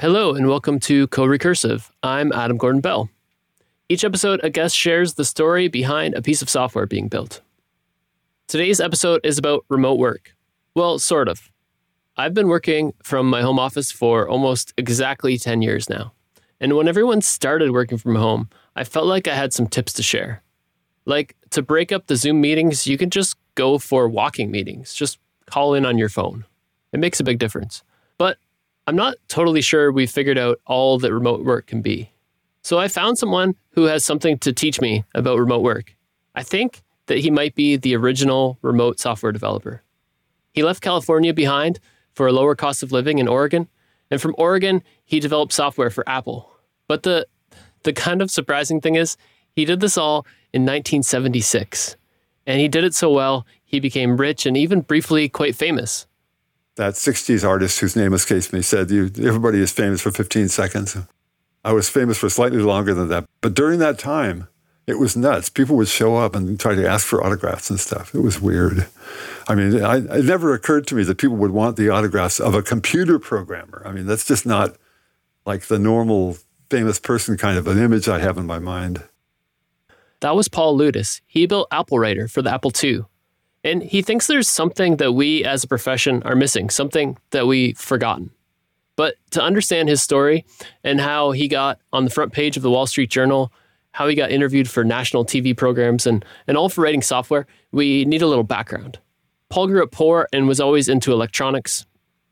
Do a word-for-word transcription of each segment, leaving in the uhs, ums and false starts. Hello, and welcome to Co-Recursive. I'm Adam Gordon-Bell. Each episode, a guest shares the story behind a piece of software being built. Today's episode is about remote work. Well, sort of. I've been working from my home office for almost exactly ten years now. And when everyone started working from home, I felt like I had some tips to share. Like, to break up the Zoom meetings, you can just go for walking meetings. Just call in on your phone. It makes a big difference. But I'm not totally sure we figured out all that remote work can be. So I found someone who has something to teach me about remote work. I think that he might be the original remote software developer. He left California behind for a lower cost of living in Oregon, and from Oregon, he developed software for Apple. But the the kind of surprising thing is, he did this all in nineteen seventy-six, and he did it so well, he became rich and even briefly quite famous. That sixties artist whose name escapes me said, you, everybody is famous for fifteen seconds. I was famous for slightly longer than that. But during that time, it was nuts. People would show up and try to ask for autographs and stuff. It was weird. I mean, I, it never occurred to me that people would want the autographs of a computer programmer. I mean, that's just not like the normal famous person kind of an image I have in my mind. That was Paul Lutus. He built Apple Writer for the Apple two. And he thinks there's something that we as a profession are missing, something that we've forgotten. But to understand his story and how he got on the front page of the Wall Street Journal, how he got interviewed for national T V programs, and, and all for writing software, we need a little background. Paul grew up poor and was always into electronics.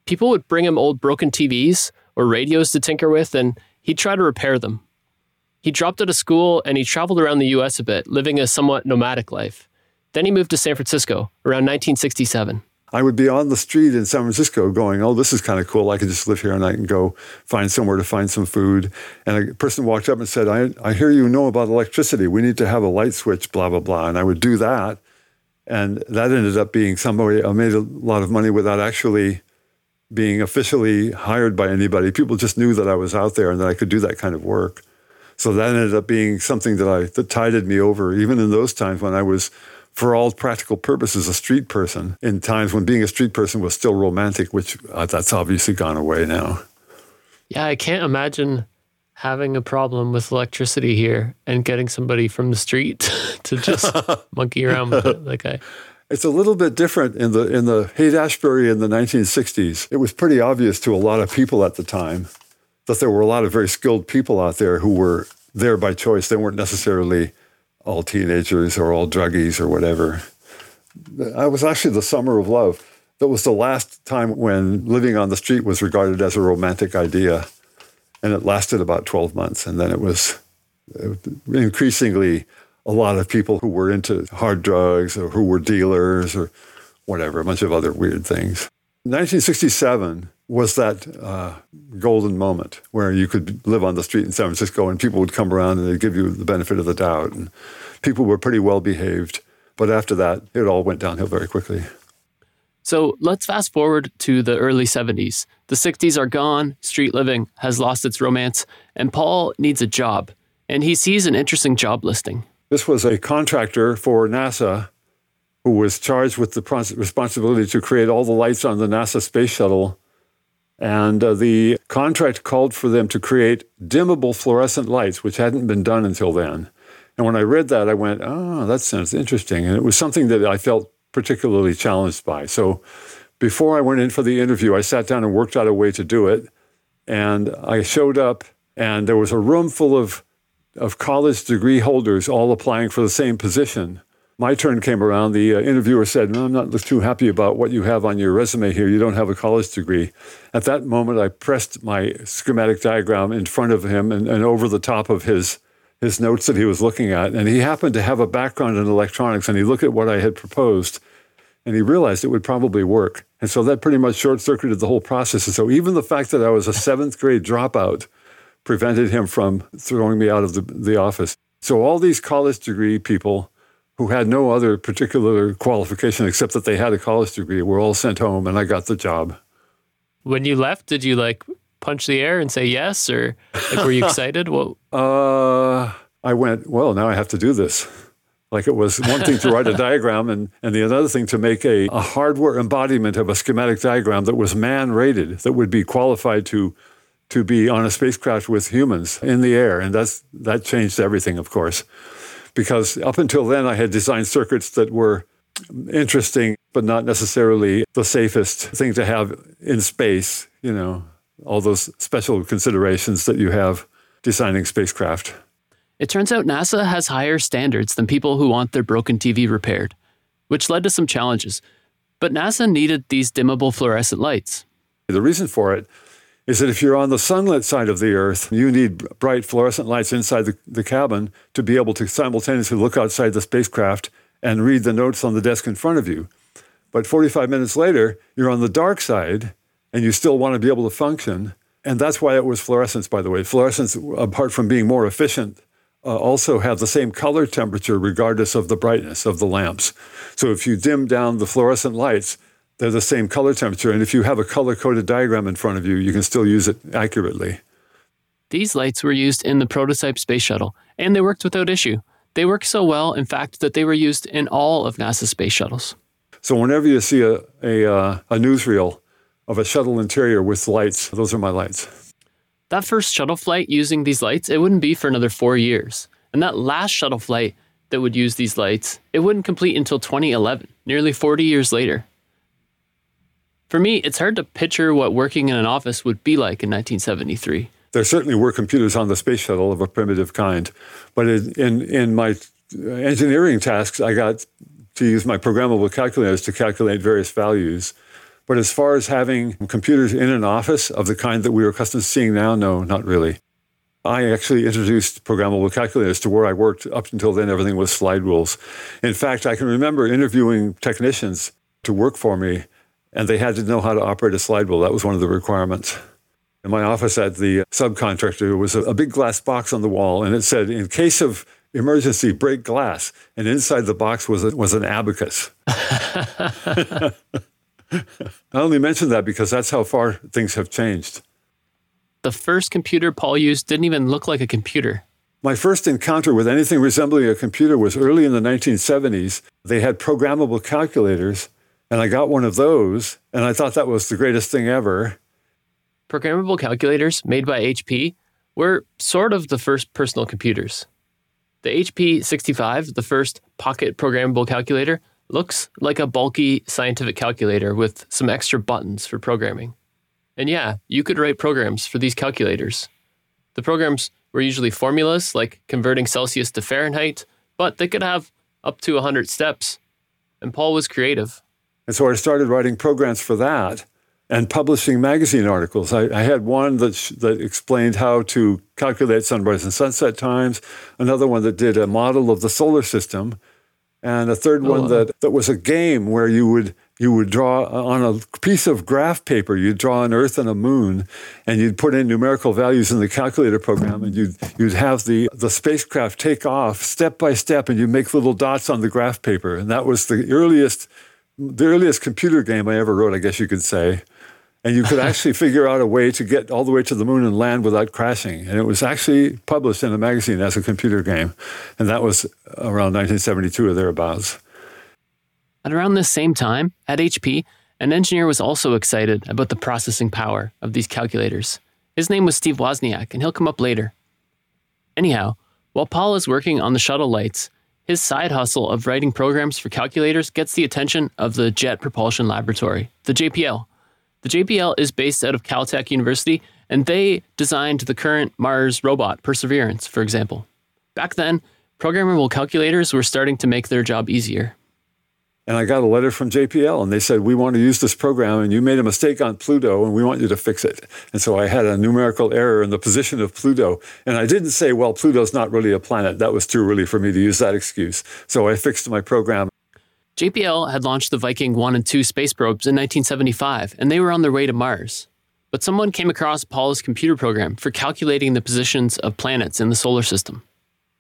People would bring him old broken T Vs or radios to tinker with, and he'd try to repair them. He dropped out of school and he traveled around the U S a bit, living a somewhat nomadic life. Then he moved to San Francisco around nineteen sixty-seven. I would be on the street in San Francisco going, oh, this is kind of cool. I can just live here and I can go find somewhere to find some food. And a person walked up and said, I, I hear you know about electricity. We need to have a light switch, blah, blah, blah. And I would do that. And that ended up being somebody I made a lot of money without actually being officially hired by anybody. People just knew that I was out there and that I could do that kind of work. So that ended up being something that I that tided me over, even in those times when I was, for all practical purposes, a street person, in times when being a street person was still romantic, which uh, that's obviously gone away now. Yeah, I can't imagine having a problem with electricity here and getting somebody from the street to just monkey around with it. Like I, it's a little bit different in the in the Haight-Ashbury in the nineteen sixties. It was pretty obvious to a lot of people at the time that there were a lot of very skilled people out there who were there by choice. They weren't necessarily all teenagers or all druggies or whatever. I was actually the summer of love. That was the last time when living on the street was regarded as a romantic idea. And it lasted about twelve months. And then it was increasingly a lot of people who were into hard drugs or who were dealers or whatever, a bunch of other weird things. nineteen sixty-seven was that uh, golden moment where you could live on the street in San Francisco and people would come around and they'd give you the benefit of the doubt. And people were pretty well behaved. But after that, it all went downhill very quickly. So let's fast forward to the early seventies. The sixties are gone, street living has lost its romance, and Paul needs a job. And he sees an interesting job listing. This was a contractor for NASA who was charged with the responsibility to create all the lights on the NASA space shuttle. And uh, the contract called for them to create dimmable fluorescent lights, which hadn't been done until then. And when I read that, I went, oh, that sounds interesting. And it was something that I felt particularly challenged by. So before I went in for the interview, I sat down and worked out a way to do it. And I showed up, and there was a room full of, of college degree holders all applying for the same position. My turn came around. The uh, interviewer said, no, I'm not too happy about what you have on your resume here. You don't have a college degree. At that moment, I pressed my schematic diagram in front of him and, and over the top of his, his notes that he was looking at. And he happened to have a background in electronics, and he looked at what I had proposed, and he realized it would probably work. And so that pretty much short-circuited the whole process. And so even the fact that I was a seventh-grade dropout prevented him from throwing me out of the, the office. So all these college degree people who had no other particular qualification except that they had a college degree, were all sent home, and I got the job. When you left, did you like punch the air and say yes, or like, were you excited? What? Uh, I went, well, now I have to do this. Like it was one thing to write a diagram and, and the another thing to make a, a hardware embodiment of a schematic diagram that was man-rated, that would be qualified to to be on a spacecraft with humans in the air. And that's that changed everything, of course, because up until then I had designed circuits that were interesting, but not necessarily the safest thing to have in space, you know, all those special considerations that you have designing spacecraft. It turns out NASA has higher standards than people who want their broken T V repaired, which led to some challenges. But NASA needed these dimmable fluorescent lights. The reason for it is that if you're on the sunlit side of the Earth, you need bright fluorescent lights inside the, the cabin to be able to simultaneously look outside the spacecraft and read the notes on the desk in front of you. But forty-five minutes later, you're on the dark side, and you still want to be able to function. And that's why it was fluorescence, by the way. Fluorescence, apart from being more efficient, uh, also have the same color temperature regardless of the brightness of the lamps. So if you dim down the fluorescent lights, they're the same color temperature, and if you have a color-coded diagram in front of you, you can still use it accurately. These lights were used in the prototype space shuttle, and they worked without issue. They worked so well, in fact, that they were used in all of NASA's space shuttles. So whenever you see a, a, uh, a newsreel of a shuttle interior with lights, those are my lights. That first shuttle flight using these lights, it wouldn't be for another four years. And that last shuttle flight that would use these lights, it wouldn't complete until twenty eleven, nearly forty years later. For me, it's hard to picture what working in an office would be like in nineteen seventy-three. There certainly were computers on the space shuttle of a primitive kind, but in, in my engineering tasks, I got to use my programmable calculators to calculate various values. But as far as having computers in an office of the kind that we were accustomed to seeing now, no, not really. I actually introduced programmable calculators to where I worked. Up until then, everything was slide rules. In fact, I can remember interviewing technicians to work for me, and they had to know how to operate a slide rule. That was one of the requirements. In my office at the subcontractor was a big glass box on the wall, and it said, in case of emergency, break glass. And inside the box was a, was an abacus. I only mention that because that's how far things have changed. The first computer Paul used didn't even look like a computer. My first encounter with anything resembling a computer was early in the nineteen seventies. They had programmable calculators, and I got one of those, and I thought that was the greatest thing ever. Programmable calculators, made by H P, were sort of the first personal computers. The H P sixty-five, the first pocket programmable calculator, looks like a bulky scientific calculator with some extra buttons for programming. And yeah, you could write programs for these calculators. The programs were usually formulas, like converting Celsius to Fahrenheit, but they could have up to one hundred steps, and Paul was creative. And so I started writing programs for that and publishing magazine articles. I, I had one that sh- that explained how to calculate sunrise and sunset times, another one that did a model of the solar system, and a third oh, one that, that was a game where you would you would draw on a piece of graph paper, you'd draw an Earth and a moon, and you'd put in numerical values in the calculator program, and you'd, you'd have the, the spacecraft take off step by step, and you'd make little dots on the graph paper. And that was the earliest... the earliest computer game I ever wrote, I guess you could say. And you could actually figure out a way to get all the way to the moon and land without crashing. And it was actually published in a magazine as a computer game. And that was around nineteen seventy-two or thereabouts. At around this same time, at H P, an engineer was also excited about the processing power of these calculators. His name was Steve Wozniak, and he'll come up later. Anyhow, while Paul is working on the shuttle lights, his side hustle of writing programs for calculators gets the attention of the Jet Propulsion Laboratory, the J P L. The J P L is based out of Caltech University, and they designed the current Mars robot, Perseverance, for example. Back then, programmable calculators were starting to make their job easier. And I got a letter from J P L, and they said, we want to use this program, and you made a mistake on Pluto, and we want you to fix it. And so I had a numerical error in the position of Pluto. And I didn't say, well, Pluto's not really a planet. That was too early for me to use that excuse. So I fixed my program. J P L had launched the Viking one and two space probes in nineteen seventy-five, and they were on their way to Mars. But someone came across Paul's computer program for calculating the positions of planets in the solar system.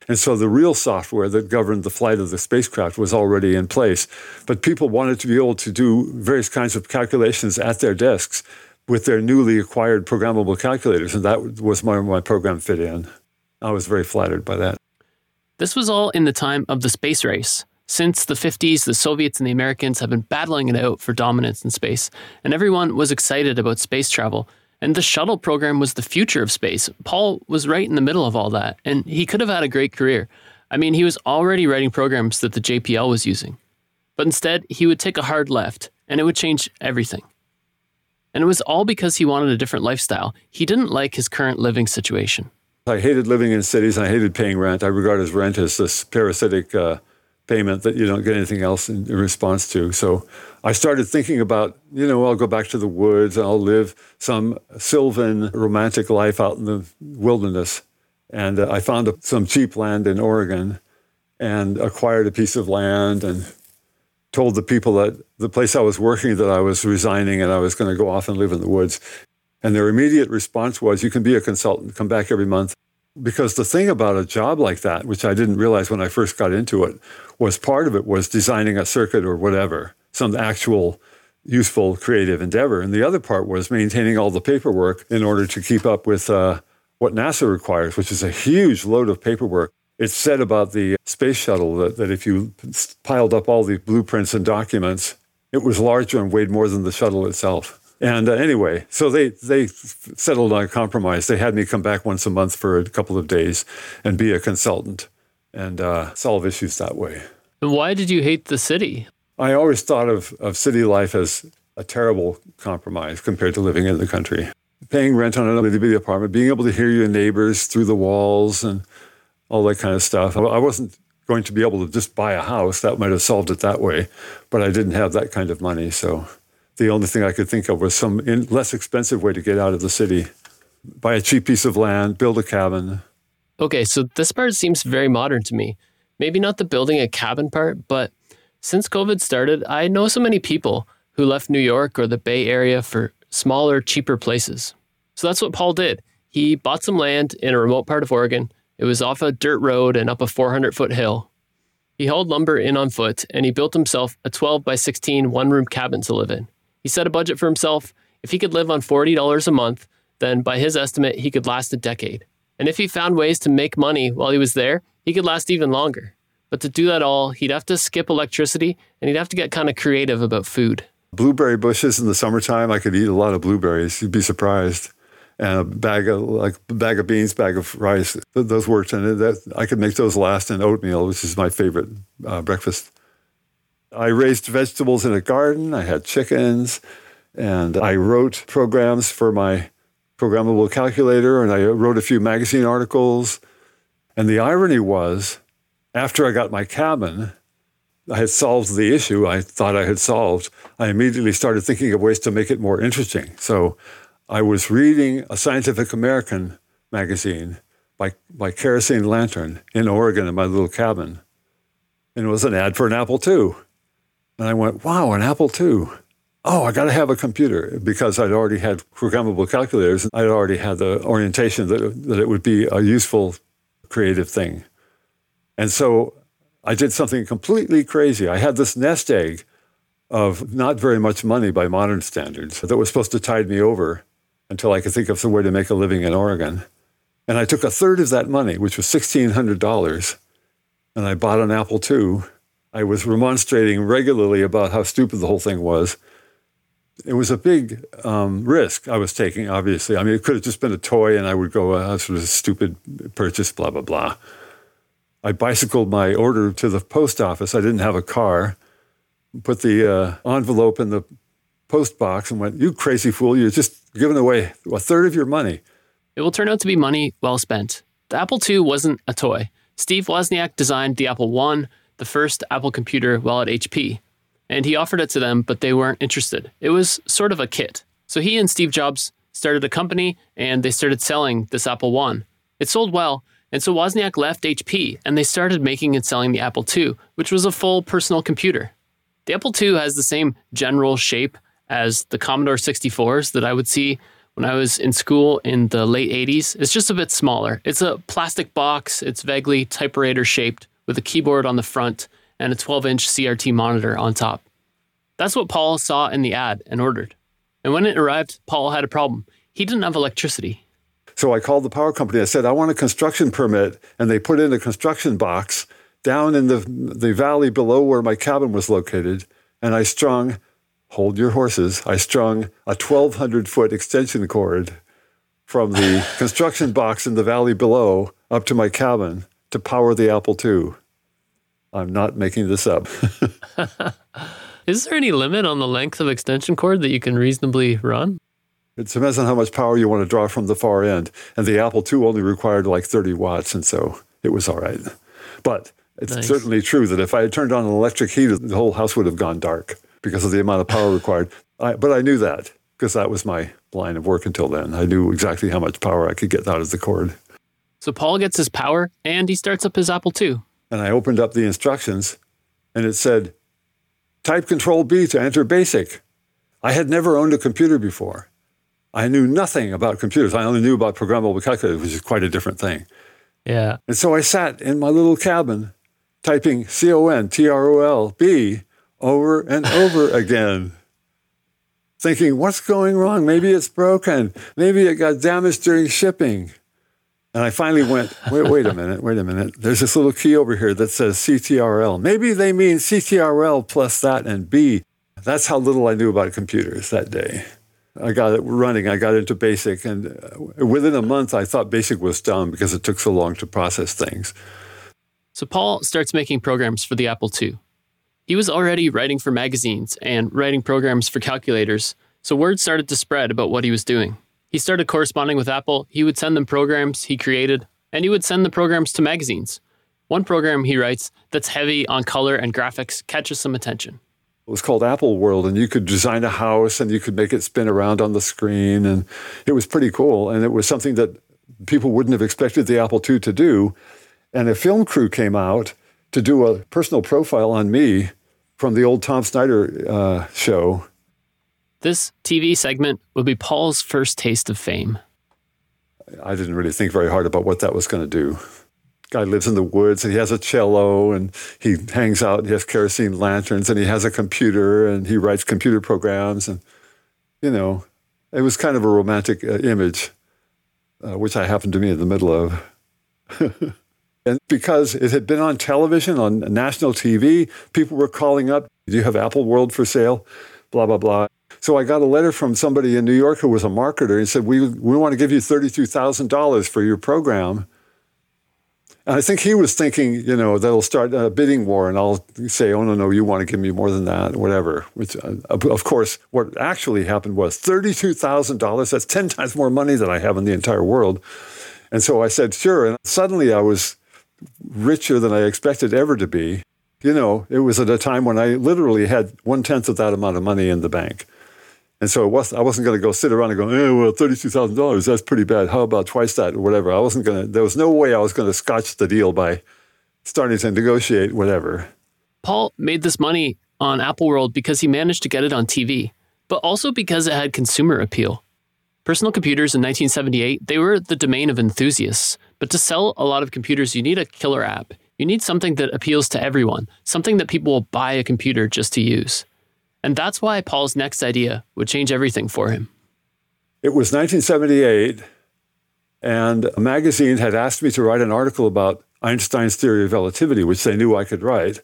And so the real software that governed the flight of the spacecraft was already in place. But people wanted to be able to do various kinds of calculations at their desks with their newly acquired programmable calculators. And that was where my program fit in. I was very flattered by that. This was all in the time of the space race. Since the fifties, the Soviets and the Americans have been battling it out for dominance in space. And everyone was excited about space travel. And the shuttle program was the future of space. Paul was right in the middle of all that, and he could have had a great career. I mean, he was already writing programs that the J P L was using. But instead, he would take a hard left, and it would change everything. And it was all because he wanted a different lifestyle. He didn't like his current living situation. I hated living in cities, and I hated paying rent. I regard as rent as this parasitic uh, payment that you don't get anything else in, in response to. So I started thinking about, you know, I'll go back to the woods, and I'll live some sylvan romantic life out in the wilderness. And uh, I found some cheap land in Oregon and acquired a piece of land and told the people that the place I was working that I was resigning and I was going to go off and live in the woods. And their immediate response was, you can be a consultant, come back every month. Because the thing about a job like that, which I didn't realize when I first got into it, was part of it was designing a circuit or whatever, some actual useful creative endeavor. And the other part was maintaining all the paperwork in order to keep up with uh, what NASA requires, which is a huge load of paperwork. It's said about the space shuttle that, that if you piled up all the blueprints and documents, it was larger and weighed more than the shuttle itself. And uh, anyway, so they, they settled on a compromise. They had me come back once a month for a couple of days and be a consultant and uh, solve issues that way. And why did you hate the city? I always thought of, of city life as a terrible compromise compared to living in the country. Paying rent on an itty-bitty apartment, being able to hear your neighbors through the walls and all that kind of stuff. I wasn't going to be able to just buy a house. That might have solved it that way, but I didn't have that kind of money. So the only thing I could think of was some in, less expensive way to get out of the city. Buy a cheap piece of land, build a cabin. Okay, so this part seems very modern to me. Maybe not the building a cabin part, but since COVID started, I know so many people who left New York or the Bay Area for smaller, cheaper places. So that's what Paul did. He bought some land in a remote part of Oregon. It was off a dirt road and up a four hundred foot hill. He hauled lumber in on foot, and he built himself a twelve by sixteen one-room cabin to live in. He set a budget for himself. If he could live on forty dollars a month, then by his estimate, he could last a decade. And if he found ways to make money while he was there, he could last even longer. But to do that all, he'd have to skip electricity, and he'd have to get kind of creative about food. Blueberry bushes in the summertime, I could eat a lot of blueberries. You'd be surprised. And a bag of like bag of beans, bag of rice. Those worked, and that, I could make those last in oatmeal, which is my favorite uh, breakfast. I raised vegetables in a garden. I had chickens, and I wrote programs for my programmable calculator, and I wrote a few magazine articles. And the irony was, after I got my cabin, I had solved the issue I thought I had solved. I immediately started thinking of ways to make it more interesting. So I was reading a Scientific American magazine by, by Kerosene Lantern in Oregon in my little cabin. And it was an ad for an Apple two. And I went, wow, an Apple two. Oh, I got to have a computer because I'd already had programmable calculators. And I'd already had the orientation that, that it would be a useful, creative thing. And so I did something completely crazy. I had this nest egg of not very much money by modern standards that was supposed to tide me over until I could think of some way to make a living in Oregon. And I took a third of that money, which was sixteen hundred dollars, and I bought an Apple two. I was remonstrating regularly about how stupid the whole thing was. It was a big um, risk I was taking, obviously. I mean, it could have just been a toy, and I would go, oh, this was a stupid purchase, blah, blah, blah. I bicycled my order to the post office. I didn't have a car. Put the uh, envelope in the post box and went, you crazy fool, you're just giving away a third of your money. It will turn out to be money well spent. The Apple two wasn't a toy. Steve Wozniak designed the Apple I, the first Apple computer while at H P, and he offered it to them, but they weren't interested. It was sort of a kit. So he and Steve Jobs started a company, and they started selling this Apple I. It sold well, and so Wozniak left H P, and they started making and selling the Apple two, which was a full personal computer. The Apple two has the same general shape as the Commodore sixty-fours that I would see when I was in school in the late eighties. It's just a bit smaller. It's a plastic box. It's vaguely typewriter-shaped with a keyboard on the front and a twelve inch C R T monitor on top. That's what Paul saw in the ad and ordered. And when it arrived, Paul had a problem. He didn't have electricity. So I called the power company. I said, I want a construction permit. And they put in a construction box down in the the valley below where my cabin was located, and I strung hold your horses, I strung a twelve hundred foot extension cord from the construction box in the valley below up to my cabin to power the Apple two. I'm not making this up. Is there any limit on the length of extension cord that you can reasonably run? It depends on how much power you want to draw from the far end. And the Apple two only required like thirty watts, and so it was all right. But it's nice. Certainly true that if I had turned on an electric heater, the whole house would have gone dark because of the amount of power required. I, but I knew that because that was my line of work until then. I knew exactly how much power I could get out of the cord. So Paul gets his power, and he starts up his Apple two. And I opened up the instructions, and it said, type Control B to enter BASIC. I had never owned a computer before. I knew nothing about computers. I only knew about programmable calculators, which is quite a different thing. Yeah. And so I sat in my little cabin typing C O N T R O L B over and over again, thinking, what's going wrong? Maybe it's broken. Maybe it got damaged during shipping. And I finally went, wait, wait a minute, wait a minute. There's this little key over here that says C T R L. Maybe they mean C T R L plus that and B. That's how little I knew about computers that day. I got it running. I got into BASIC. And within a month, I thought BASIC was done because it took so long to process things. So Paul starts making programs for the Apple two. He was already writing for magazines and writing programs for calculators. So word started to spread about what he was doing. He started corresponding with Apple. He would send them programs he created, and he would send the programs to magazines. One program, he writes, that's heavy on color and graphics catches some attention. It was called Apple World, and you could design a house, and you could make it spin around on the screen, and it was pretty cool, and it was something that people wouldn't have expected the Apple two to do. And a film crew came out to do a personal profile on me from the old Tom Snyder uh, show. This T V segment would be Paul's first taste of fame. I didn't really think very hard about what that was going to do. Guy lives in the woods, and he has a cello, and he hangs out, and he has kerosene lanterns, and he has a computer, and he writes computer programs. And, you know, it was kind of a romantic uh, image, uh, which I happened to be in the middle of. And because it had been on television, on national T V, people were calling up, do you have Apple World for sale? Blah, blah, blah. So I got a letter from somebody in New York who was a marketer and said, we we want to give you thirty-two thousand dollars for your program. And I think he was thinking, you know, that'll start a bidding war, and I'll say, oh, no, no, you want to give me more than that, whatever. Which, of course, what actually happened was thirty-two thousand dollars. That's ten times more money than I have in the entire world. And so I said, sure. And suddenly I was richer than I expected ever to be. You know, it was at a time when I literally had one-tenth of that amount of money in the bank. And so it was, I wasn't going to go sit around and go, eh, well, thirty-two thousand dollars, that's pretty bad. How about twice that or whatever? I wasn't going to, there was no way I was going to scotch the deal by starting to negotiate whatever. Paul made this money on Apple World because he managed to get it on T V, but also because it had consumer appeal. Personal computers in nineteen seventy-eight, they were the domain of enthusiasts. But to sell a lot of computers, you need a killer app. You need something that appeals to everyone, something that people will buy a computer just to use. And that's why Paul's next idea would change everything for him. It was nineteen seventy-eight, and a magazine had asked me to write an article about Einstein's theory of relativity, which they knew I could write.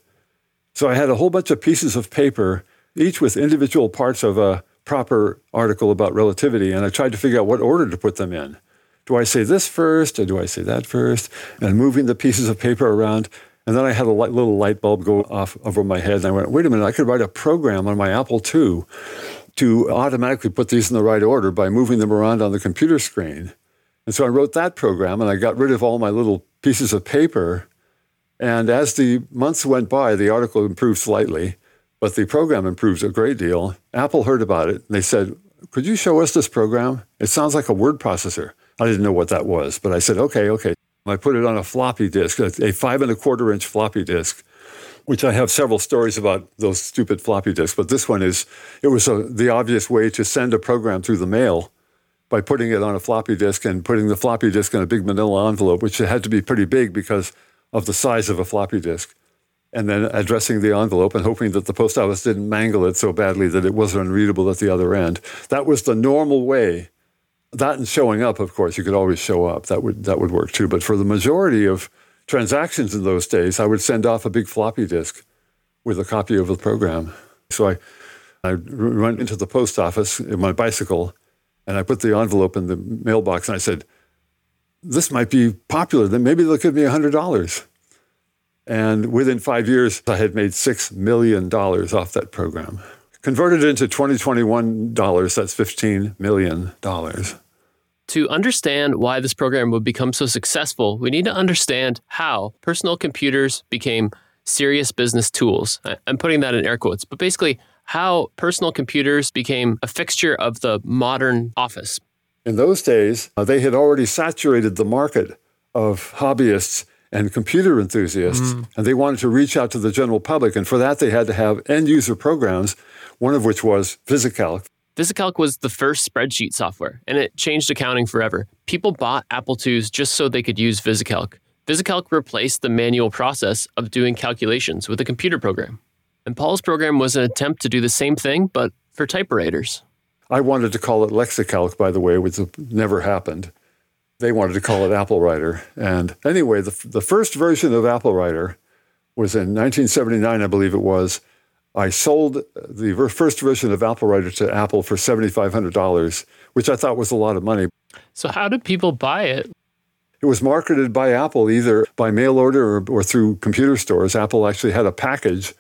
So I had a whole bunch of pieces of paper, each with individual parts of a proper article about relativity, and I tried to figure out what order to put them in. Do I say this first, or do I say that first? And moving the pieces of paper around. And then I had a light, little light bulb go off over my head, and I went, wait a minute, I could write a program on my Apple two to automatically put these in the right order by moving them around on the computer screen. And so I wrote that program, and I got rid of all my little pieces of paper. And as the months went by, the article improved slightly, but the program improved a great deal. Apple heard about it, and they said, could you show us this program? It sounds like a word processor. I didn't know what that was, but I said, okay, okay. I put it on a floppy disk, a five and a quarter inch floppy disk, which I have several stories about those stupid floppy disks. But this one is, it was a, the obvious way to send a program through the mail by putting it on a floppy disk and putting the floppy disk in a big manila envelope, which had to be pretty big because of the size of a floppy disk, and then addressing the envelope and hoping that the post office didn't mangle it so badly that it wasn't unreadable at the other end. That was the normal way. That and showing up, of course, you could always show up. That would that would work too. But for the majority of transactions in those days, I would send off a big floppy disk with a copy of the program. So I I run into the post office in my bicycle, and I put the envelope in the mailbox, and I said, this might be popular. Then maybe they'll give me one hundred dollars. And within five years, I had made six million dollars off that program. Converted into twenty twenty-one dollars, that's fifteen million dollars. To understand why this program would become so successful, we need to understand how personal computers became serious business tools. I'm putting that in air quotes, but basically how personal computers became a fixture of the modern office. In those days, uh, they had already saturated the market of hobbyists and computer enthusiasts, mm. and they wanted to reach out to the general public. And for that, they had to have end-user programs, one of which was VisiCalc. VisiCalc was the first spreadsheet software, and it changed accounting forever. People bought Apple twos just so they could use VisiCalc. VisiCalc replaced the manual process of doing calculations with a computer program. And Paul's program was an attempt to do the same thing, but for typewriters. I wanted to call it LexiCalc, by the way, which never happened. They wanted to call it Apple Writer. And anyway, the, the first version of Apple Writer was in nineteen seventy-nine, I believe it was. I sold the first version of Apple Writer to Apple for seven thousand five hundred dollars, which I thought was a lot of money. So how did people buy it? It was marketed by Apple either by mail order or, or through computer stores. Apple actually had a package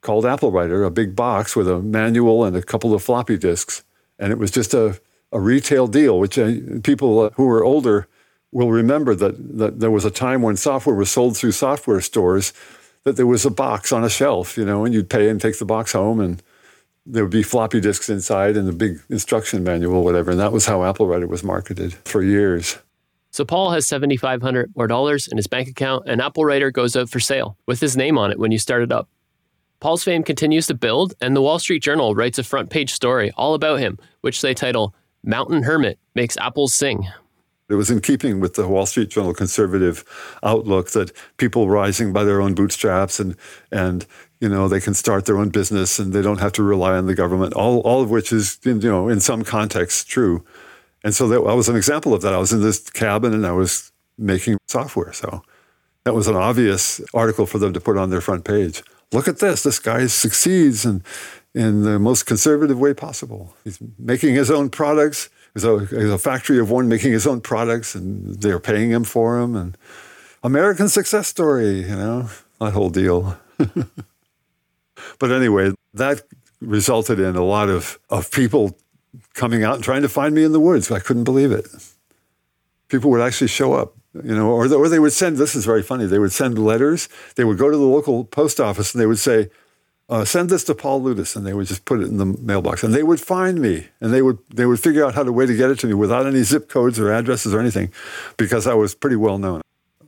called Apple Writer, a big box with a manual and a couple of floppy disks. And it was just a, a retail deal, which uh, people uh, who are older will remember that, that there was a time when software was sold through software stores, that there was a box on a shelf, you know, and you'd pay and take the box home, and there would be floppy disks inside and a big instruction manual, whatever. And that was how Apple Writer was marketed for years. So Paul has seven thousand five hundred dollars more dollars in his bank account, and Apple Writer goes out for sale with his name on it when you start it up. Paul's fame continues to build, and the Wall Street Journal writes a front-page story all about him, which they title, Mountain Hermit Makes Apples Sing. It was in keeping with the Wall Street Journal conservative outlook that people rising by their own bootstraps and, and you know, they can start their own business and they don't have to rely on the government, all, all of which is, you know, in some contexts true. And so that, I was an example of that. I was in this cabin and I was making software. So that was an obvious article for them to put on their front page. Look at this. This guy succeeds in, in the most conservative way possible. He's making his own products. He's a, he's a factory of one making his own products, and they're paying him for them. And American success story, you know, that whole deal. But anyway, that resulted in a lot of, of people coming out and trying to find me in the woods. I couldn't believe it. People would actually show up. You know, or, or they would send, this is very funny, they would send letters, they would go to the local post office and they would say, uh, send this to Paul Lutus, and they would just put it in the mailbox. And they would find me, and they would they would figure out how to way to get it to me without any zip codes or addresses or anything, because I was pretty well known.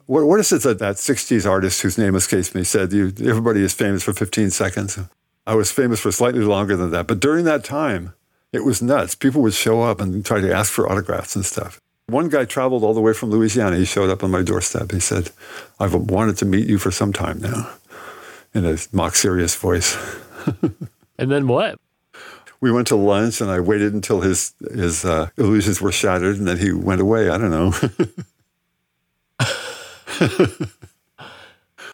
What, what is it that that sixties artist whose name escapes me said, you, everybody is famous for fifteen seconds? I was famous for slightly longer than that. But during that time, it was nuts. People would show up and try to ask for autographs and stuff. One guy traveled all the way from Louisiana. He showed up on my doorstep. He said, I've wanted to meet you for some time now, in a mock-serious voice. And then what? We went to lunch, and I waited until his, his uh, illusions were shattered, and then he went away. I don't know.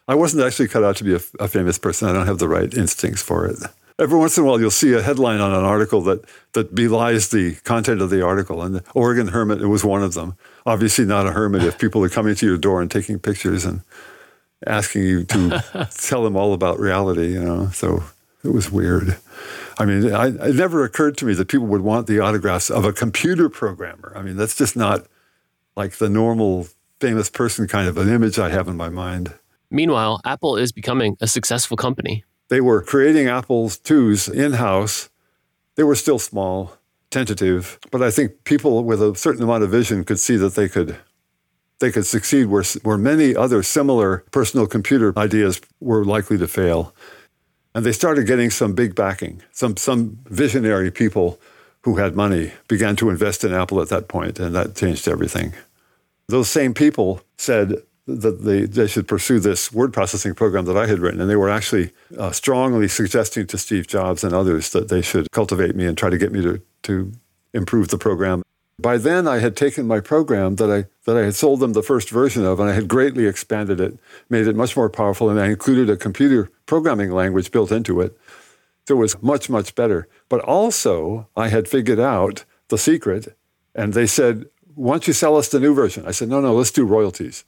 I wasn't actually cut out to be a, a famous person. I don't have the right instincts for it. Every once in a while, you'll see a headline on an article that, that belies the content of the article. And the Oregon Hermit, it was one of them. Obviously not a hermit if people are coming to your door and taking pictures and asking you to tell them all about reality, you know. So it was weird. I mean, I, it never occurred to me that people would want the autographs of a computer programmer. I mean, that's just not like the normal famous person kind of an image I have in my mind. Meanwhile, Apple is becoming a successful company. They were creating Apple twos in-house. They were still small, tentative, but I think people with a certain amount of vision could see that they could they could succeed where, where many other similar personal computer ideas were likely to fail. And they started getting some big backing. Some some visionary people who had money began to invest in Apple at that point, and that changed everything. Those same people said that they, they should pursue this word processing program that I had written. And they were actually uh, strongly suggesting to Steve Jobs and others that they should cultivate me and try to get me to, to improve the program. By then, I had taken my program that I that I had sold them the first version of, and I had greatly expanded it, made it much more powerful, and I included a computer programming language built into it. that was much, much better. But also, I had figured out the secret, and they said, why don't you sell us the new version? I said, no, no, let's do royalties.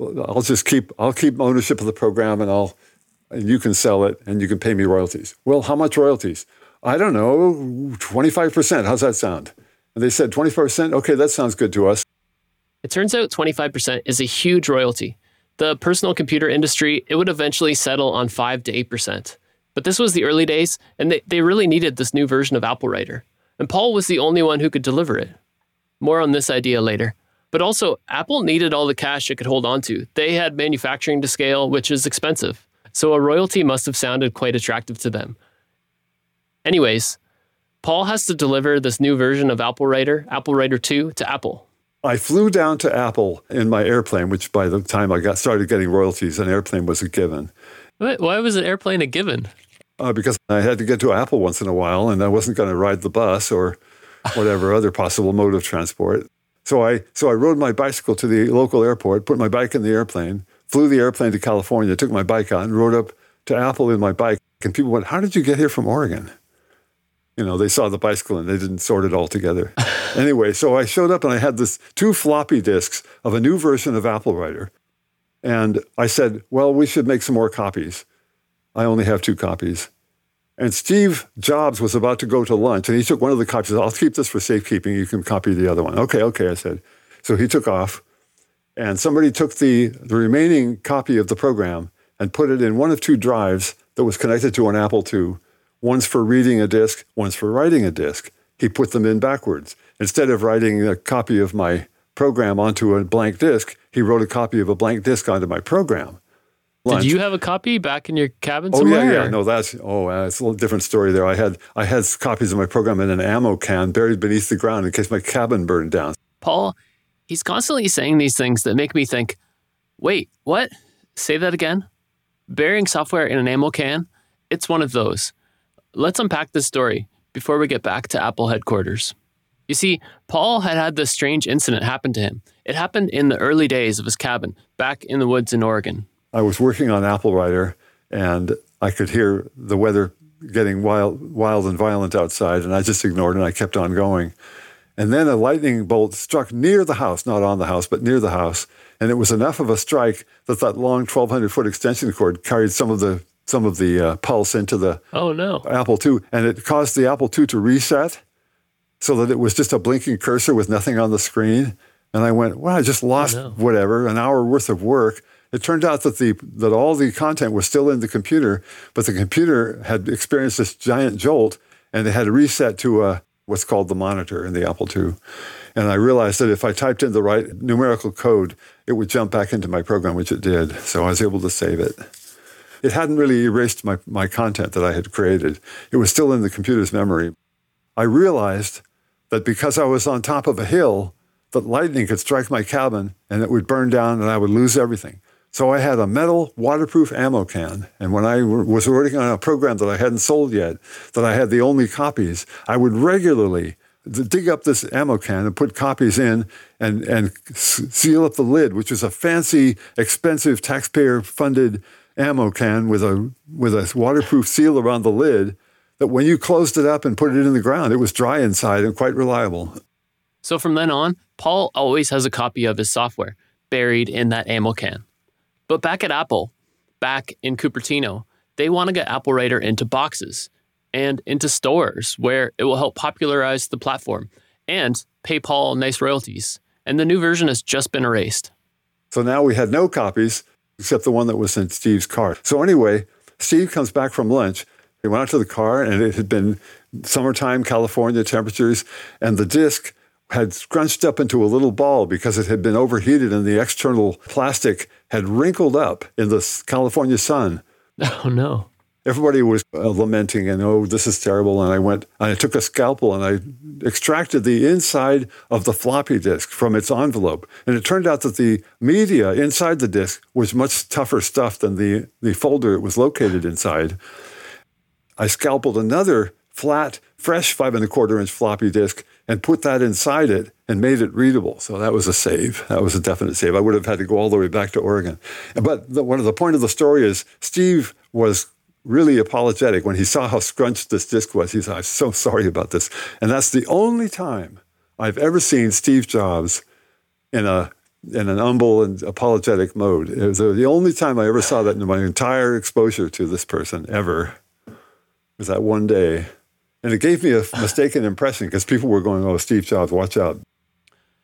I'll just keep, I'll keep ownership of the program, and I'll, and you can sell it, and you can pay me royalties. Well, how much royalties? I don't know, twenty-five percent. How's that sound? And they said, twenty-five percent? Okay, that sounds good to us. It turns out twenty-five percent is a huge royalty. The personal computer industry, it would eventually settle on five to eight percent. But this was the early days, and they, they really needed this new version of Apple Writer. And Paul was the only one who could deliver it. More on this idea later. But also, Apple needed all the cash it could hold onto. They had manufacturing to scale, which is expensive. So a royalty must have sounded quite attractive to them. Anyways, Paul has to deliver this new version of Apple Writer, Apple Writer two, to Apple. I flew down to Apple in my airplane, which by the time I got started getting royalties, an airplane was a given. Wait, why was an airplane a given? Uh, because I had to get to Apple once in a while, and I wasn't going to ride the bus or whatever other possible mode of transport. So I so I rode my bicycle to the local airport, put my bike in the airplane, flew the airplane to California, took my bike out, and rode up to Apple in my bike. And people went, how did you get here from Oregon? You know, they saw the bicycle and they didn't sort it all together. Anyway, so I showed up and I had this two floppy disks of a new version of Apple Writer. And I said, well, we should make some more copies. I only have two copies. And Steve Jobs was about to go to lunch, and he took one of the copies. I'll keep this for safekeeping. You can copy the other one. Okay, okay, I said. So he took off, and somebody took the, the remaining copy of the program and put it in one of two drives that was connected to an Apple two. One's for reading a disk, one's for writing a disk. He put them in backwards. Instead of writing a copy of my program onto a blank disk, he wrote a copy of a blank disk onto my program. Lunch. Did you have a copy back in your cabin somewhere? Oh, yeah, yeah. No, that's, oh, uh, it's a little different story there. I had I had copies of my program in an ammo can buried beneath the ground in case my cabin burned down. Paul, he's constantly saying these things that make me think, wait, what? Say that again? Burying software in an ammo can? It's one of those. Let's unpack this story before we get back to Apple headquarters. You see, Paul had had this strange incident happen to him. It happened in the early days of his cabin, back in the woods in Oregon. I was working on Apple Writer, and I could hear the weather getting wild, wild and violent outside, and I just ignored it, and I kept on going. And then a lightning bolt struck near the house, not on the house, but near the house, and it was enough of a strike that that long twelve hundred foot extension cord carried some of the some of the uh, pulse into the oh, no. Apple two, and it caused the Apple two to reset so that it was just a blinking cursor with nothing on the screen. And I went, well, I just lost oh, no. whatever, an hour worth of work. It turned out that the that all the content was still in the computer, but the computer had experienced this giant jolt, and it had reset to a, what's called the monitor in the Apple two. And I realized that if I typed in the right numerical code, it would jump back into my program, which it did. So I was able to save it. It hadn't really erased my, my content that I had created. It was still in the computer's memory. I realized that because I was on top of a hill, that lightning could strike my cabin, and it would burn down, and I would lose everything. So I had a metal waterproof ammo can, and when I w- was working on a program that I hadn't sold yet, that I had the only copies, I would regularly th- dig up this ammo can and put copies in and, and s- seal up the lid, which was a fancy, expensive, taxpayer-funded ammo can with a, with a waterproof seal around the lid, that when you closed it up and put it in the ground, it was dry inside and quite reliable. So from then on, Paul always has a copy of his software buried in that ammo can. But back at Apple, back in Cupertino, they want to get Apple Writer into boxes and into stores where it will help popularize the platform and pay Paul nice royalties. And the new version has just been erased. So now we had no copies except the one that was in Steve's car. So anyway, Steve comes back from lunch. He went out to the car, and it had been summertime California temperatures, and the disk had scrunched up into a little ball because it had been overheated, and the external plastic had wrinkled up in the California sun. Oh, no. Everybody was uh, lamenting, and, oh, this is terrible. And I went, and I took a scalpel, and I extracted the inside of the floppy disk from its envelope. And it turned out that the media inside the disk was much tougher stuff than the, the folder it was located inside. I scalpeled another flat, fresh five and a quarter inch floppy disk and put that inside it and made it readable. So that was a save. That was a definite save. I would have had to go all the way back to Oregon. But the, one of the point of the story is Steve was really apologetic. When he saw how scrunched this disc was, he said, I'm so sorry about this. And that's the only time I've ever seen Steve Jobs in a in an humble and apologetic mode. It was the only time I ever saw that in my entire exposure to this person ever, was that one day. And it gave me a mistaken impression because people were going, oh, Steve Jobs, watch out.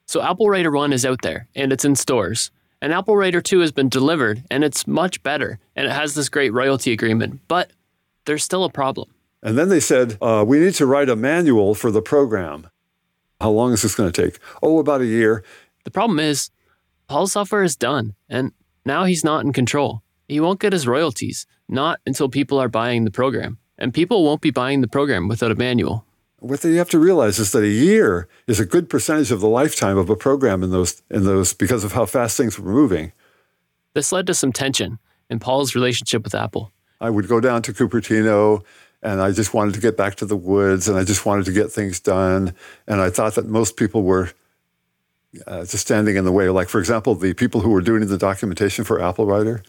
So Apple Writer one is out there, and it's in stores. And Apple Writer two has been delivered, and it's much better. And it has this great royalty agreement, but there's still a problem. And then they said, uh, we need to write a manual for the program. How long is this going to take? Oh, about a year. The problem is, Paul's software is done, and now he's not in control. He won't get his royalties, not until people are buying the program. And people won't be buying the program without a manual. What you have to realize is that a year is a good percentage of the lifetime of a program in those in those because of how fast things were moving. This led to some tension in Paul's relationship with Apple. I would go down to Cupertino, and I just wanted to get back to the woods, and I just wanted to get things done. And I thought that most people were uh, just standing in the way. Like, for example, the people who were doing the documentation for Apple Writer,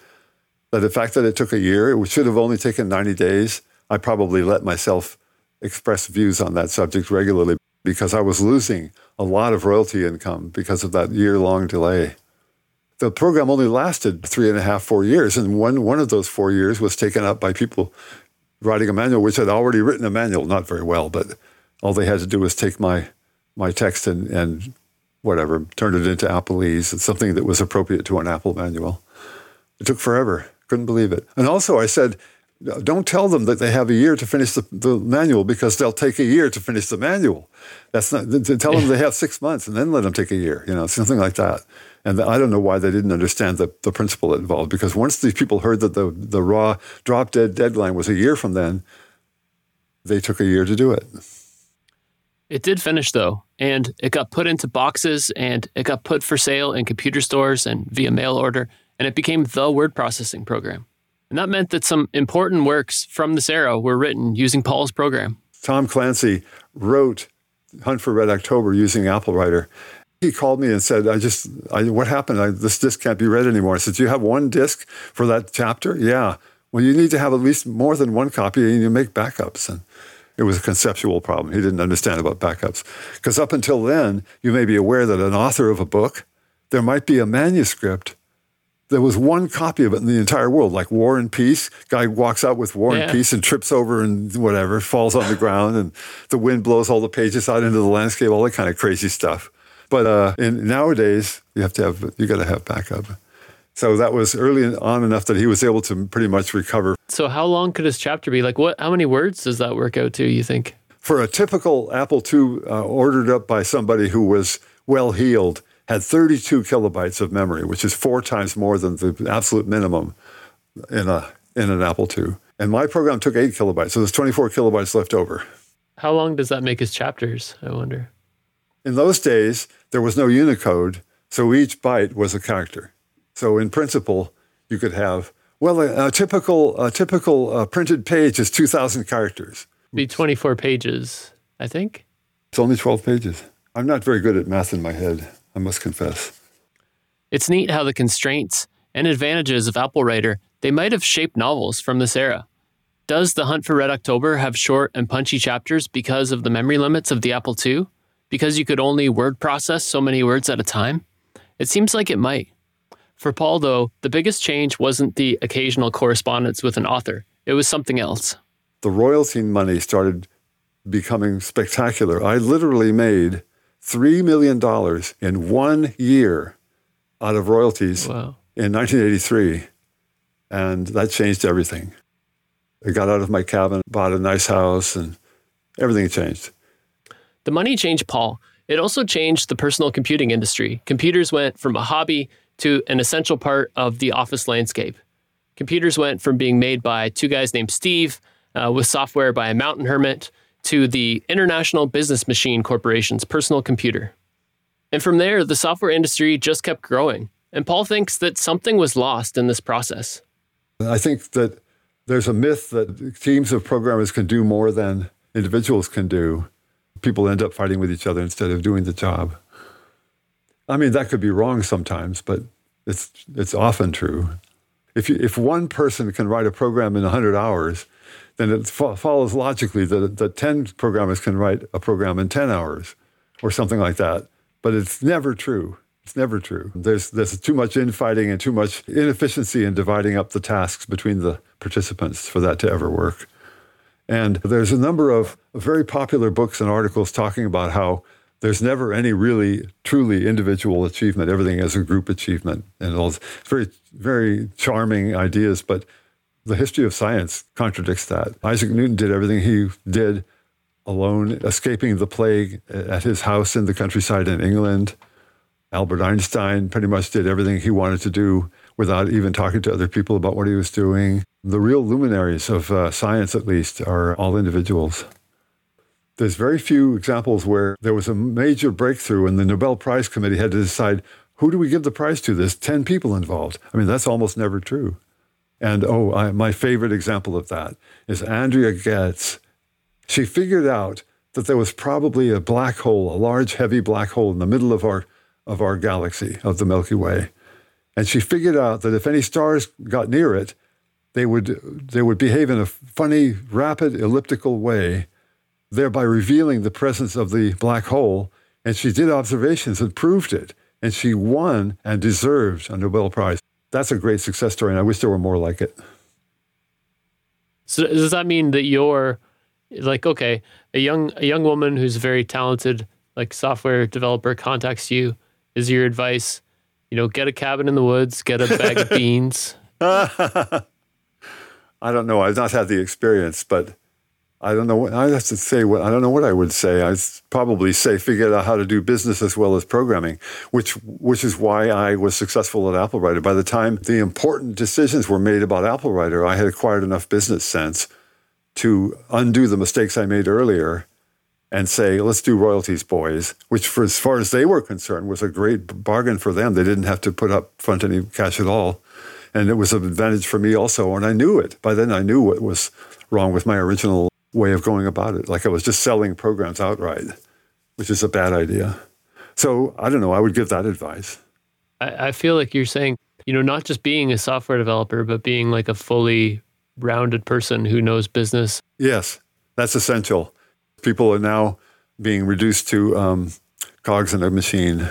that the fact that it took a year, it should have only taken ninety days. I probably let myself express views on that subject regularly because I was losing a lot of royalty income because of that year-long delay. The program only lasted three and a half, four years, and one, one of those four years was taken up by people writing a manual, which had already written a manual, not very well, but all they had to do was take my my text and, and whatever, turn it into Appleese, and something that was appropriate to an Apple manual. It took forever. Couldn't believe it. And also I said, don't tell them that they have a year to finish the, the manual because they'll take a year to finish the manual. That's not to tell them they have six months and then let them take a year, you know, something like that. And I don't know why they didn't understand the, the principle involved, because once these people heard that the, the raw drop-dead deadline was a year from then, they took a year to do it. It did finish, though, and it got put into boxes, and it got put for sale in computer stores and via mail order, and it became the word processing program. And that meant that some important works from this era were written using Paul's program. Tom Clancy wrote Hunt for Red October using Apple Writer. He called me and said, I just, I, what happened? I, this disc can't be read anymore. I said, do you have one disc for that chapter? Yeah. Well, you need to have at least more than one copy, and you make backups. And it was a conceptual problem. He didn't understand about backups. Because up until then, you may be aware that an author of a book, there might be a manuscript. There was one copy of it in the entire world, like War and Peace. Guy walks out with War yeah. and Peace and trips over and whatever, falls on the ground, and the wind blows all the pages out into the landscape, all that kind of crazy stuff. But uh, in, nowadays, you have to have, you got to have backup. So that was early on enough that he was able to pretty much recover. So how long could his chapter be? Like, what? How many words does that work out to, you think? For a typical Apple two uh, ordered up by somebody who was well-heeled, had thirty-two kilobytes of memory, which is four times more than the absolute minimum in a in an Apple two. And my program took eight kilobytes, so there's twenty-four kilobytes left over. How long does that make his chapters, I wonder? In those days, there was no Unicode, so each byte was a character. So in principle, you could have, well, a, a typical a typical uh, printed page is two thousand characters. It'd be twenty-four pages, I think. It's only twelve pages. I'm not very good at math in my head, I must confess. It's neat how the constraints and advantages of Apple Writer, they might have shaped novels from this era. Does The Hunt for Red October have short and punchy chapters because of the memory limits of the Apple two? Because you could only word process so many words at a time? It seems like it might. For Paul, though, the biggest change wasn't the occasional correspondence with an author. It was something else. The royalty money started becoming spectacular. I literally made three million dollars in one year out of royalties wow. in nineteen eighty-three. And that changed everything. I got out of my cabin, bought a nice house, and everything changed. The money changed Paul. It also changed the personal computing industry. Computers went from a hobby to an essential part of the office landscape. Computers went from being made by two guys named Steve, uh, with software by a mountain hermit, to the International Business Machine Corporation's personal computer. And from there, the software industry just kept growing. And Paul thinks that something was lost in this process. I think that there's a myth that teams of programmers can do more than individuals can do. People end up fighting with each other instead of doing the job. I mean, that could be wrong sometimes, but it's it's often true. If you, if one person can write a program in one hundred hours, then it fo- follows logically that, that ten programmers can write a program in ten hours or something like that. But it's never true. It's never true. There's, there's too much infighting and too much inefficiency in dividing up the tasks between the participants for that to ever work. And there's a number of very popular books and articles talking about how there's never any really, truly individual achievement. Everything is a group achievement. And all those very, very charming ideas, but the history of science contradicts that. Isaac Newton did everything he did alone, escaping the plague at his house in the countryside in England. Albert Einstein pretty much did everything he wanted to do without even talking to other people about what he was doing. The real luminaries of uh, science, at least, are all individuals. There's very few examples where there was a major breakthrough and the Nobel Prize Committee had to decide, who do we give the prize to? There's ten people involved. I mean, that's almost never true. And oh, I, my favorite example of that is Andrea Ghez. She figured out that there was probably a black hole, a large, heavy black hole in the middle of our, of our galaxy, of the Milky Way. And she figured out that if any stars got near it, they would, they would behave in a funny, rapid, elliptical way, thereby revealing the presence of the black hole. And she did observations and proved it. And she won and deserved a Nobel Prize. That's a great success story, and I wish there were more like it. So does that mean that you're like, okay, a young a young woman who's very talented, like software developer, contacts you, is your advice, you know, get a cabin in the woods, get a bag of beans? I don't know. I've not had the experience, but I don't know what I have to say. What I don't know what I would say. I'd probably say figure out how to do business as well as programming, which which is why I was successful at Apple Writer. By the time the important decisions were made about Apple Writer, I had acquired enough business sense to undo the mistakes I made earlier and say, let's do royalties, boys, which for as far as they were concerned was a great bargain for them. They didn't have to put up front any cash at all. And it was an advantage for me also, and I knew it. By then I knew what was wrong with my original way of going about it. Like I was just selling programs outright, which is a bad idea. So I don't know, I would give that advice. I, I feel like you're saying, you know, not just being a software developer, but being like a fully rounded person who knows business. Yes, that's essential. People are now being reduced to um, cogs in a machine.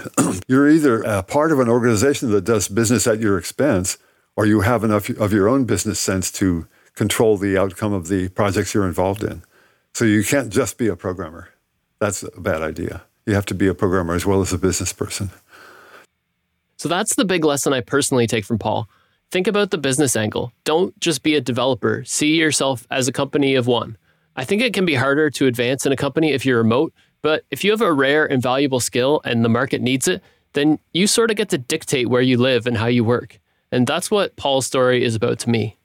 You're either a part of an organization that does business at your expense, or you have enough of your own business sense to control the outcome of the projects you're involved in. So you can't just be a programmer. That's a bad idea. You have to be a programmer as well as a business person. So that's the big lesson I personally take from Paul. Think about the business angle. Don't just be a developer. See yourself as a company of one. I think it can be harder to advance in a company if you're remote, but if you have a rare and valuable skill and the market needs it, then you sort of get to dictate where you live and how you work. And that's what Paul's story is about to me.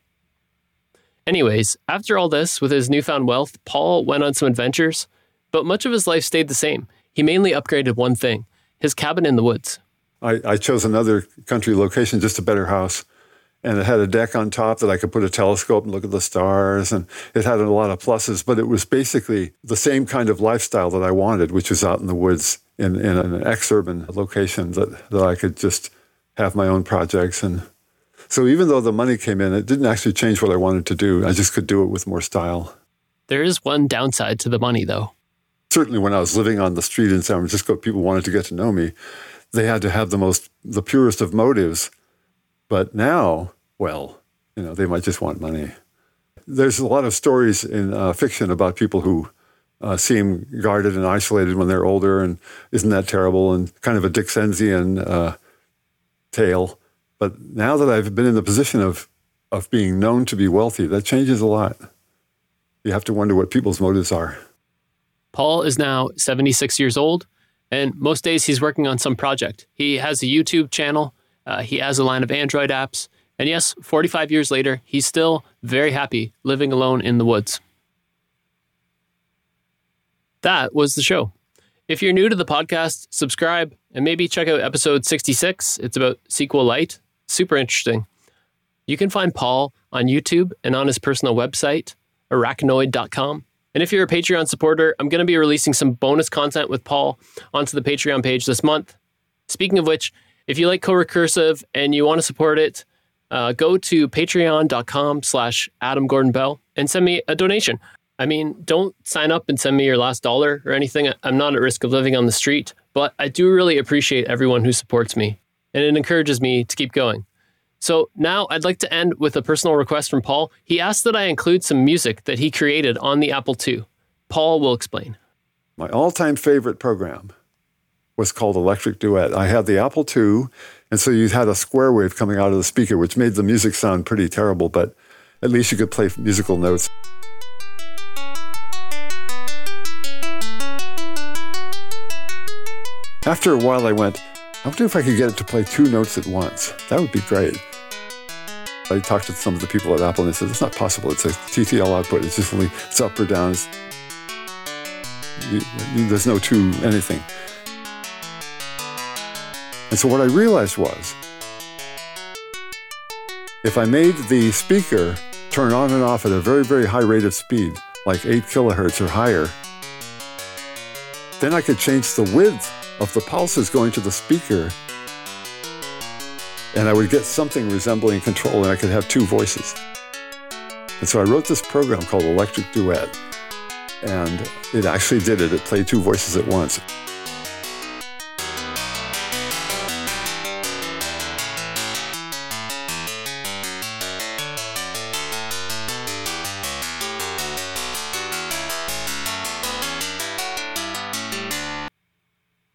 Anyways, after all this, with his newfound wealth, Paul went on some adventures, but much of his life stayed the same. He mainly upgraded one thing, his cabin in the woods. I, I chose another country location, just a better house, and it had a deck on top that I could put a telescope and look at the stars, and it had a lot of pluses, but it was basically the same kind of lifestyle that I wanted, which was out in the woods in, in an ex-urban location that, that I could just have my own projects and... So even though the money came in, it didn't actually change what I wanted to do. I just could do it with more style. There is one downside to the money, though. Certainly when I was living on the street in San Francisco, people wanted to get to know me. They had to have the most, the purest of motives. But now, well, you know, they might just want money. There's a lot of stories in uh, fiction about people who uh, seem guarded and isolated when they're older, and isn't that terrible, and kind of a Dickensian uh, tale. But now that I've been in the position of of being known to be wealthy, that changes a lot. You have to wonder what people's motives are. Paul is now seventy-six years old, and most days he's working on some project. He has a YouTube channel, uh, he has a line of Android apps, and yes, forty-five years later, he's still very happy living alone in the woods. That was the show. If you're new to the podcast, subscribe, and maybe check out episode sixty-six. It's about SQLite. Super interesting. You can find Paul on YouTube and on his personal website, arachnoid dot com. And if you're a Patreon supporter, I'm going to be releasing some bonus content with Paul onto the Patreon page this month. Speaking of which, if you like Co-Recursive and you want to support it, uh, go to patreon.com slash Adam Gordon-Bell and send me a donation. I mean, don't sign up and send me your last dollar or anything. I'm not at risk of living on the street, but I do really appreciate everyone who supports me, and it encourages me to keep going. So now I'd like to end with a personal request from Paul. He asked that I include some music that he created on the Apple two. Paul will explain. My all-time favorite program was called Electric Duet. I had the Apple two, and so you had a square wave coming out of the speaker, which made the music sound pretty terrible, but at least you could play musical notes. After a while, I went, I wonder if I could get it to play two notes at once. That would be great. I talked to some of the people at Apple, and they said, it's not possible. It's a T T L output. It's just only, it's up or down. You, you, there's no two anything. And so what I realized was, if I made the speaker turn on and off at a very, very high rate of speed, like eight kilohertz or higher, then I could change the width of the pulses going to the speaker, and I would get something resembling control, and I could have two voices. And so I wrote this program called Electric Duet, and it actually did it. It played two voices at once.